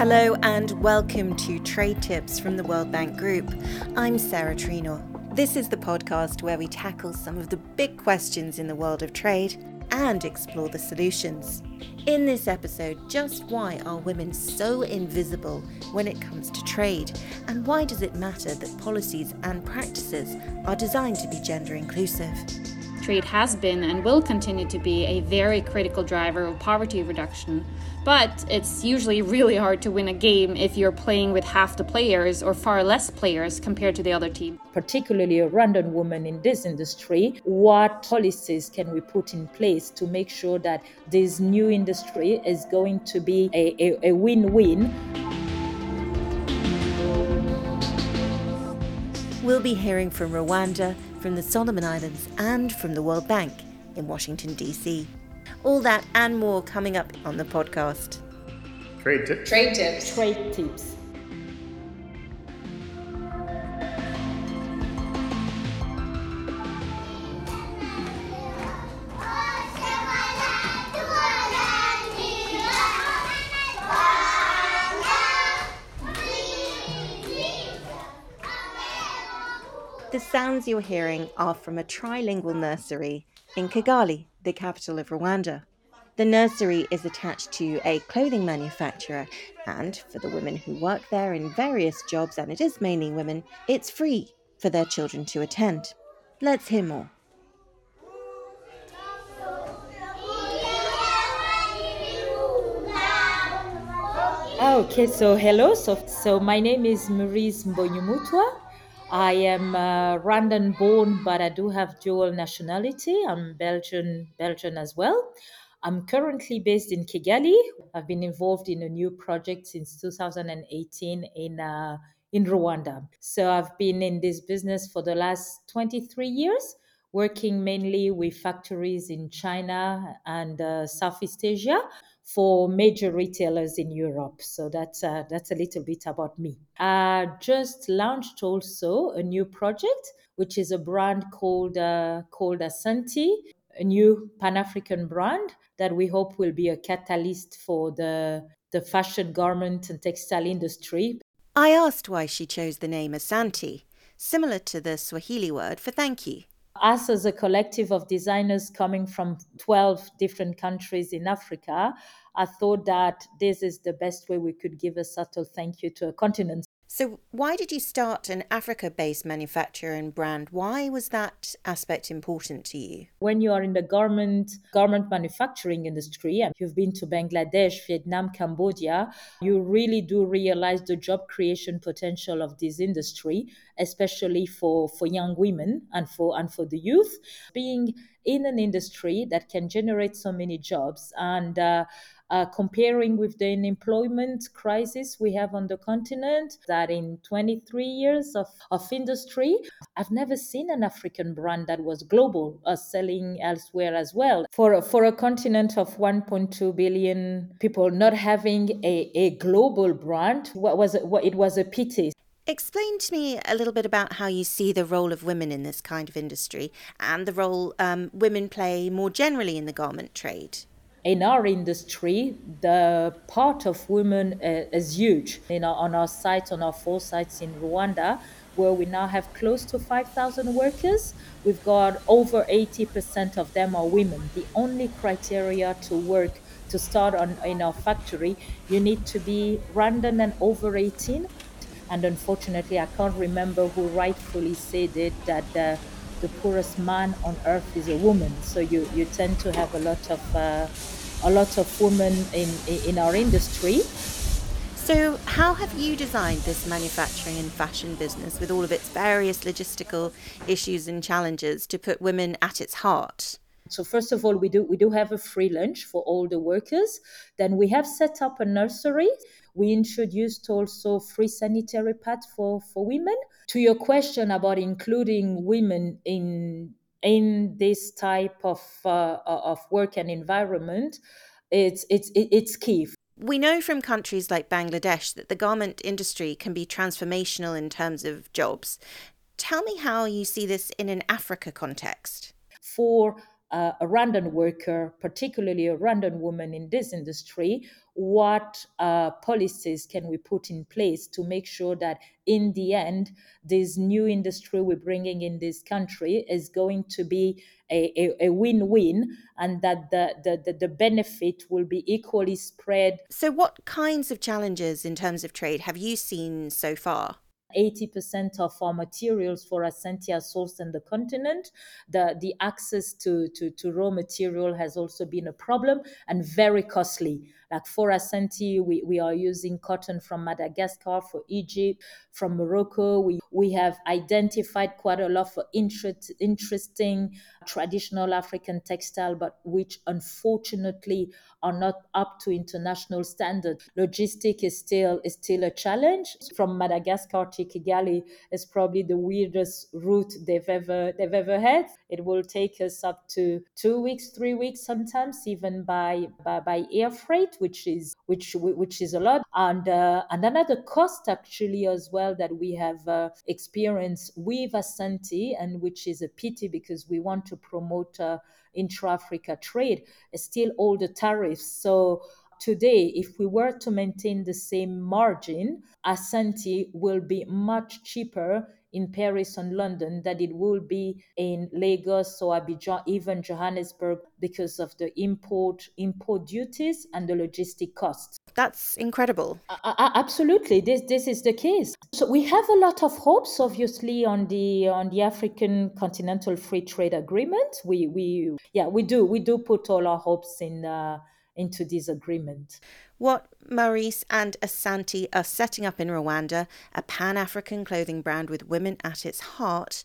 Hello and welcome to Trade Tips from the World Bank Group. I'm Sarah Trino. This is the podcast where we tackle some of the big questions in the world of trade and explore the solutions. In this episode, just why are women so invisible when it comes to trade, and why does it matter that policies and practices are designed to be gender inclusive? Trade has been and will continue to be a very critical driver of poverty reduction, but it's usually really hard to win a game if you're playing with half the players or far less players compared to the other team. Particularly a Rwandan woman in this industry, what policies can we put in place to make sure that this new industry is going to be a win-win? We'll be hearing from Rwanda, from the Solomon Islands and from the World Bank in Washington, D.C. All that and more coming up on the podcast. Trade Tips. Trade Tips. Trade Tips. The sounds you're hearing are from a trilingual nursery in Kigali, the capital of Rwanda. The nursery is attached to a clothing manufacturer, and for the women who work there in various jobs, and it is mainly women, it's free for their children to attend. Let's hear more. Okay, so hello. So my name is Maryse Mbonyumutwa. I am Rwandan-born, but I do have dual nationality. I'm Belgian as well. I'm currently based in Kigali. I've been involved in a new project since 2018 in Rwanda. So I've been in this business for the last 23 years, working mainly with factories in China and Southeast Asia for major retailers in Europe. So that's a little bit about me. I just launched also a new project, which is a brand called Asantii, a new Pan-African brand that we hope will be a catalyst for the fashion, garment and textile industry. I asked why she chose the name Asantii, similar to the Swahili word for thank you. Us as a collective of designers coming from 12 different countries in Africa, I thought that this is the best way we could give a subtle thank you to a continent. So why did you start an Africa-based manufacturer and brand? Why was that aspect important to you? When you are in the garment manufacturing industry and you've been to Bangladesh, Vietnam, Cambodia, you really do realize the job creation potential of this industry, especially for young women and for the youth. Being in an industry that can generate so many jobs and comparing with the unemployment crisis we have on the continent, that in 23 years of industry, I've never seen an African brand that was global or selling elsewhere as well. For a continent of 1.2 billion people, not having a global brand, it was a pity. Explain to me a little bit about how you see the role of women in this kind of industry and the role women play more generally in the garment trade. In our industry, the part of women is huge. On our four sites in Rwanda, where we now have close to 5,000 workers, we've got over 80% of them are women. The only criteria to start in our factory, you need to be Rwandan and over 18. And unfortunately, I can't remember who rightfully said it, that the poorest man on earth is a woman. So you tend to have a lot of women in our industry. So how have you designed this manufacturing and fashion business with all of its various logistical issues and challenges to put women at its heart? So first of all, we do have a free lunch for all the workers. Then we have set up a nursery. We introduced also free sanitary pads for women. To your question about including women in this type of work and environment, it's key. We know from countries like Bangladesh that the garment industry can be transformational in terms of jobs. Tell me how you see this in an Africa context. For a Rwandan worker, particularly a Rwandan woman in this industry, what policies can we put in place to make sure that in the end, this new industry we're bringing in this country is going to be a win-win, and that the benefit will be equally spread. So what kinds of challenges in terms of trade have you seen so far? 80% of our materials for Asantii are sourced in the continent. The access to raw material has also been a problem and very costly. Like for Asantii, we are using cotton from Madagascar, for Egypt, from Morocco. We have identified quite a lot for interesting traditional African textile, but which unfortunately are not up to international standard. Logistic is still a challenge. From Madagascar to Kigali is probably the weirdest route they've ever had. It will take us up to 2 weeks, 3 weeks sometimes, even by air freight, which is a lot. And another cost actually as well that we have experienced with Asantii, and which is a pity because we want to promote intra-Africa trade, is still all the tariffs. So today, if we were to maintain the same margin, Asantii will be much cheaper in Paris and London than it will be in Lagos or Abidjan, even Johannesburg, because of the import duties and the logistic costs. That's incredible. Absolutely, this is the case. So we have a lot of hopes, obviously, on the African Continental Free Trade Agreement. We do put all our hopes in. Into this agreement. What Maryse and Asantii are setting up in Rwanda, a Pan-African clothing brand with women at its heart,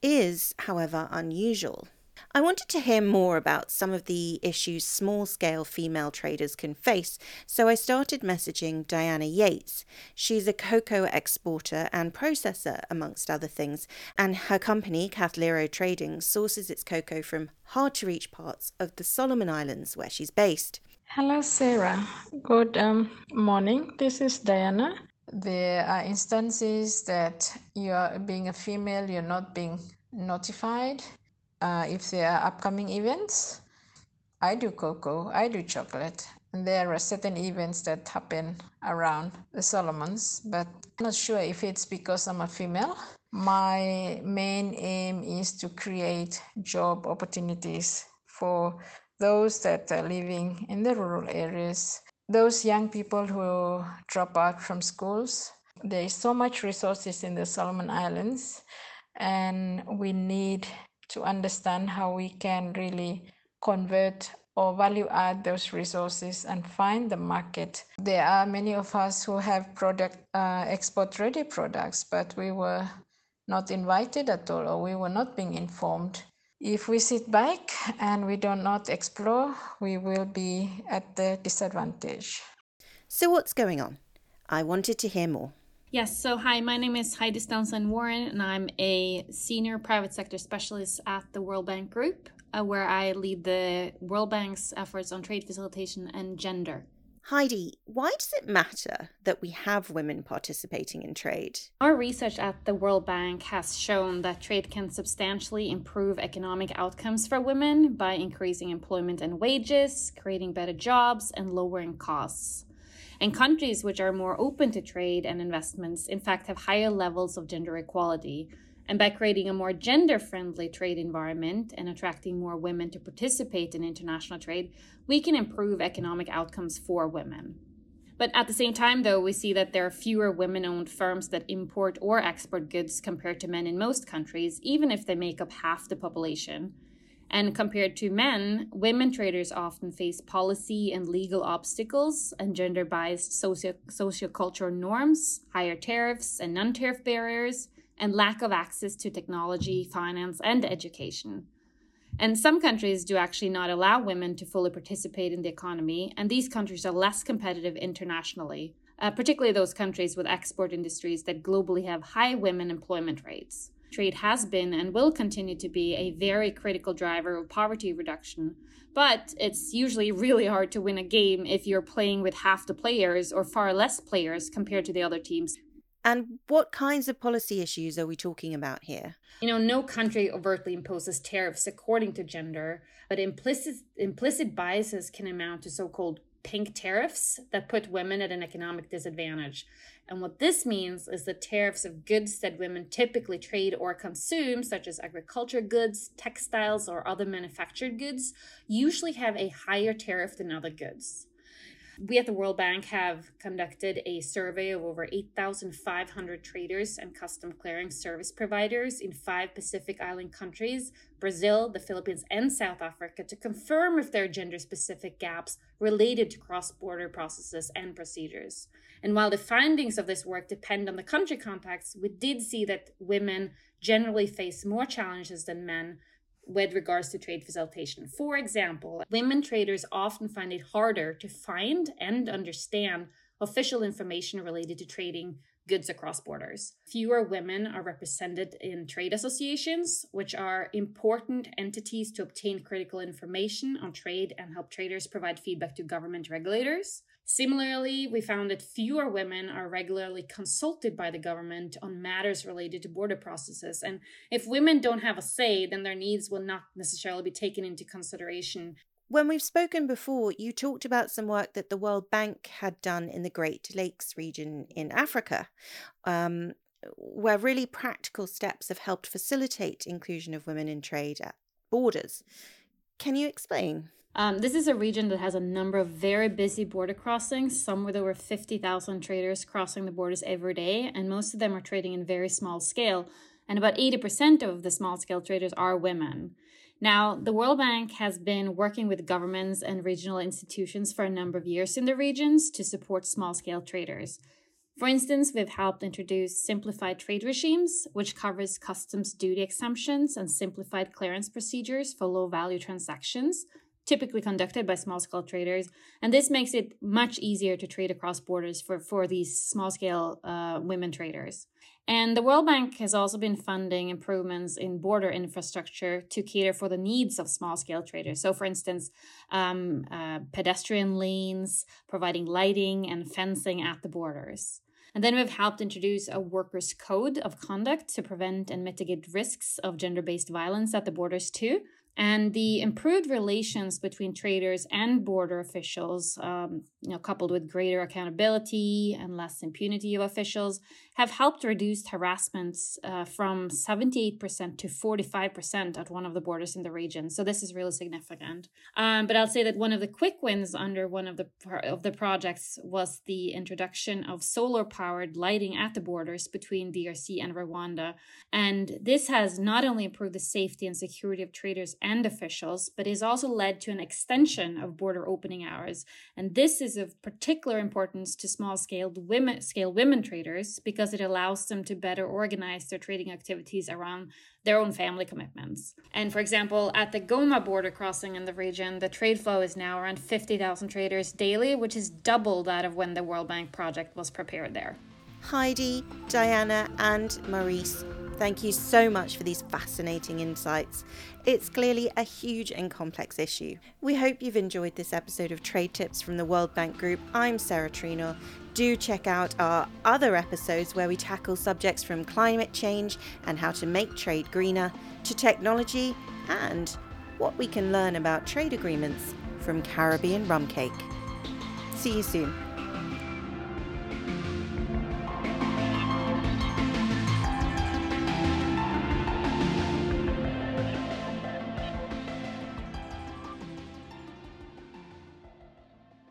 is, however, unusual. I wanted to hear more about some of the issues small-scale female traders can face, so I started messaging Diana Yates. She's a cocoa exporter and processor, amongst other things, and her company, Cathliro Trading, sources its cocoa from hard-to-reach parts of the Solomon Islands, where she's based. Hello, Sarah. Good morning. This is Diana. There are instances that you're being a female, you're not being notified. If there are upcoming events, I do cocoa, I do chocolate, and there are certain events that happen around the Solomons, but I'm not sure if it's because I'm a female. My main aim is to create job opportunities for those that are living in the rural areas, those young people who drop out from schools. There is so much resources in the Solomon Islands, and we need to understand how we can really convert or value add those resources and find the market. There are many of us who have export-ready products, but we were not invited at all, or we were not being informed. If we sit back and we do not explore, we will be at the disadvantage. So what's going on? I wanted to hear more. Yes, so hi, my name is Heidi Stensland-Warren, and I'm a senior private sector specialist at the World Bank Group, where I lead the World Bank's efforts on trade facilitation and gender. Heidi, why does it matter that we have women participating in trade? Our research at the World Bank has shown that trade can substantially improve economic outcomes for women by increasing employment and wages, creating better jobs, and lowering costs. And countries which are more open to trade and investments, in fact, have higher levels of gender equality. And by creating a more gender-friendly trade environment and attracting more women to participate in international trade, we can improve economic outcomes for women. But at the same time, though, we see that there are fewer women-owned firms that import or export goods compared to men in most countries, even if they make up half the population. And compared to men, women traders often face policy and legal obstacles and gender-biased sociocultural norms, higher tariffs and non-tariff barriers, and lack of access to technology, finance, and education. And some countries do actually not allow women to fully participate in the economy, and these countries are less competitive internationally, particularly those countries with export industries that globally have high women employment rates. Trade has been and will continue to be a very critical driver of poverty reduction, but it's usually really hard to win a game if you're playing with half the players or far less players compared to the other teams. And what kinds of policy issues are we talking about here? You know, no country overtly imposes tariffs according to gender, but implicit biases can amount to so-called pink tariffs that put women at an economic disadvantage. And what this means is that tariffs of goods that women typically trade or consume, such as agriculture goods, textiles, or other manufactured goods, usually have a higher tariff than other goods. We at the World Bank have conducted a survey of over 8,500 traders and custom clearing service providers in 5 Pacific Island countries, Brazil, the Philippines, and South Africa, to confirm if there are gender-specific gaps related to cross-border processes and procedures. And while the findings of this work depend on the country context, we did see that women generally face more challenges than men with regards to trade facilitation. For example, women traders often find it harder to find and understand official information related to trading goods across borders. Fewer women are represented in trade associations, which are important entities to obtain critical information on trade and help traders provide feedback to government regulators. Similarly, we found that fewer women are regularly consulted by the government on matters related to border processes. And if women don't have a say, then their needs will not necessarily be taken into consideration. When we've spoken before, you talked about some work that the World Bank had done in the Great Lakes region in Africa, where really practical steps have helped facilitate inclusion of women in trade at borders. Can you explain? This is a region that has a number of very busy border crossings, some with over 50,000 traders crossing the borders every day, and most of them are trading in very small scale, and about 80% of the small-scale traders are women. Now, the World Bank has been working with governments and regional institutions for a number of years in the regions to support small-scale traders. For instance, we've helped introduce simplified trade regimes, which covers customs duty exemptions and simplified clearance procedures for low-value transactions, typically conducted by small-scale traders. And this makes it much easier to trade across borders for these small-scale women traders. And the World Bank has also been funding improvements in border infrastructure to cater for the needs of small-scale traders. So, for instance, pedestrian lanes, providing lighting and fencing at the borders. And then we've helped introduce a workers' code of conduct to prevent and mitigate risks of gender-based violence at the borders too. And the improved relations between traders and border officials, coupled with greater accountability and less impunity of officials, have helped reduce harassments from 78% to 45% at one of the borders in the region. So this is really significant. But I'll say that one of the quick wins under one of the projects was the introduction of solar-powered lighting at the borders between DRC and Rwanda. And this has not only improved the safety and security of traders and officials, but has also led to an extension of border opening hours. And this is of particular importance to small-scale women traders because it allows them to better organize their trading activities around their own family commitments. And for example, at the Goma border crossing in the region, the trade flow is now around 50,000 traders daily, which is double that of when the World Bank project was prepared there. Heidi, Diana, and Maryse, thank you so much for these fascinating insights. It's clearly a huge and complex issue. We hope you've enjoyed this episode of Trade Tips from the World Bank Group. I'm Sarah Trino. Do check out our other episodes where we tackle subjects from climate change and how to make trade greener, to technology, and what we can learn about trade agreements from Caribbean rum cake. See you soon.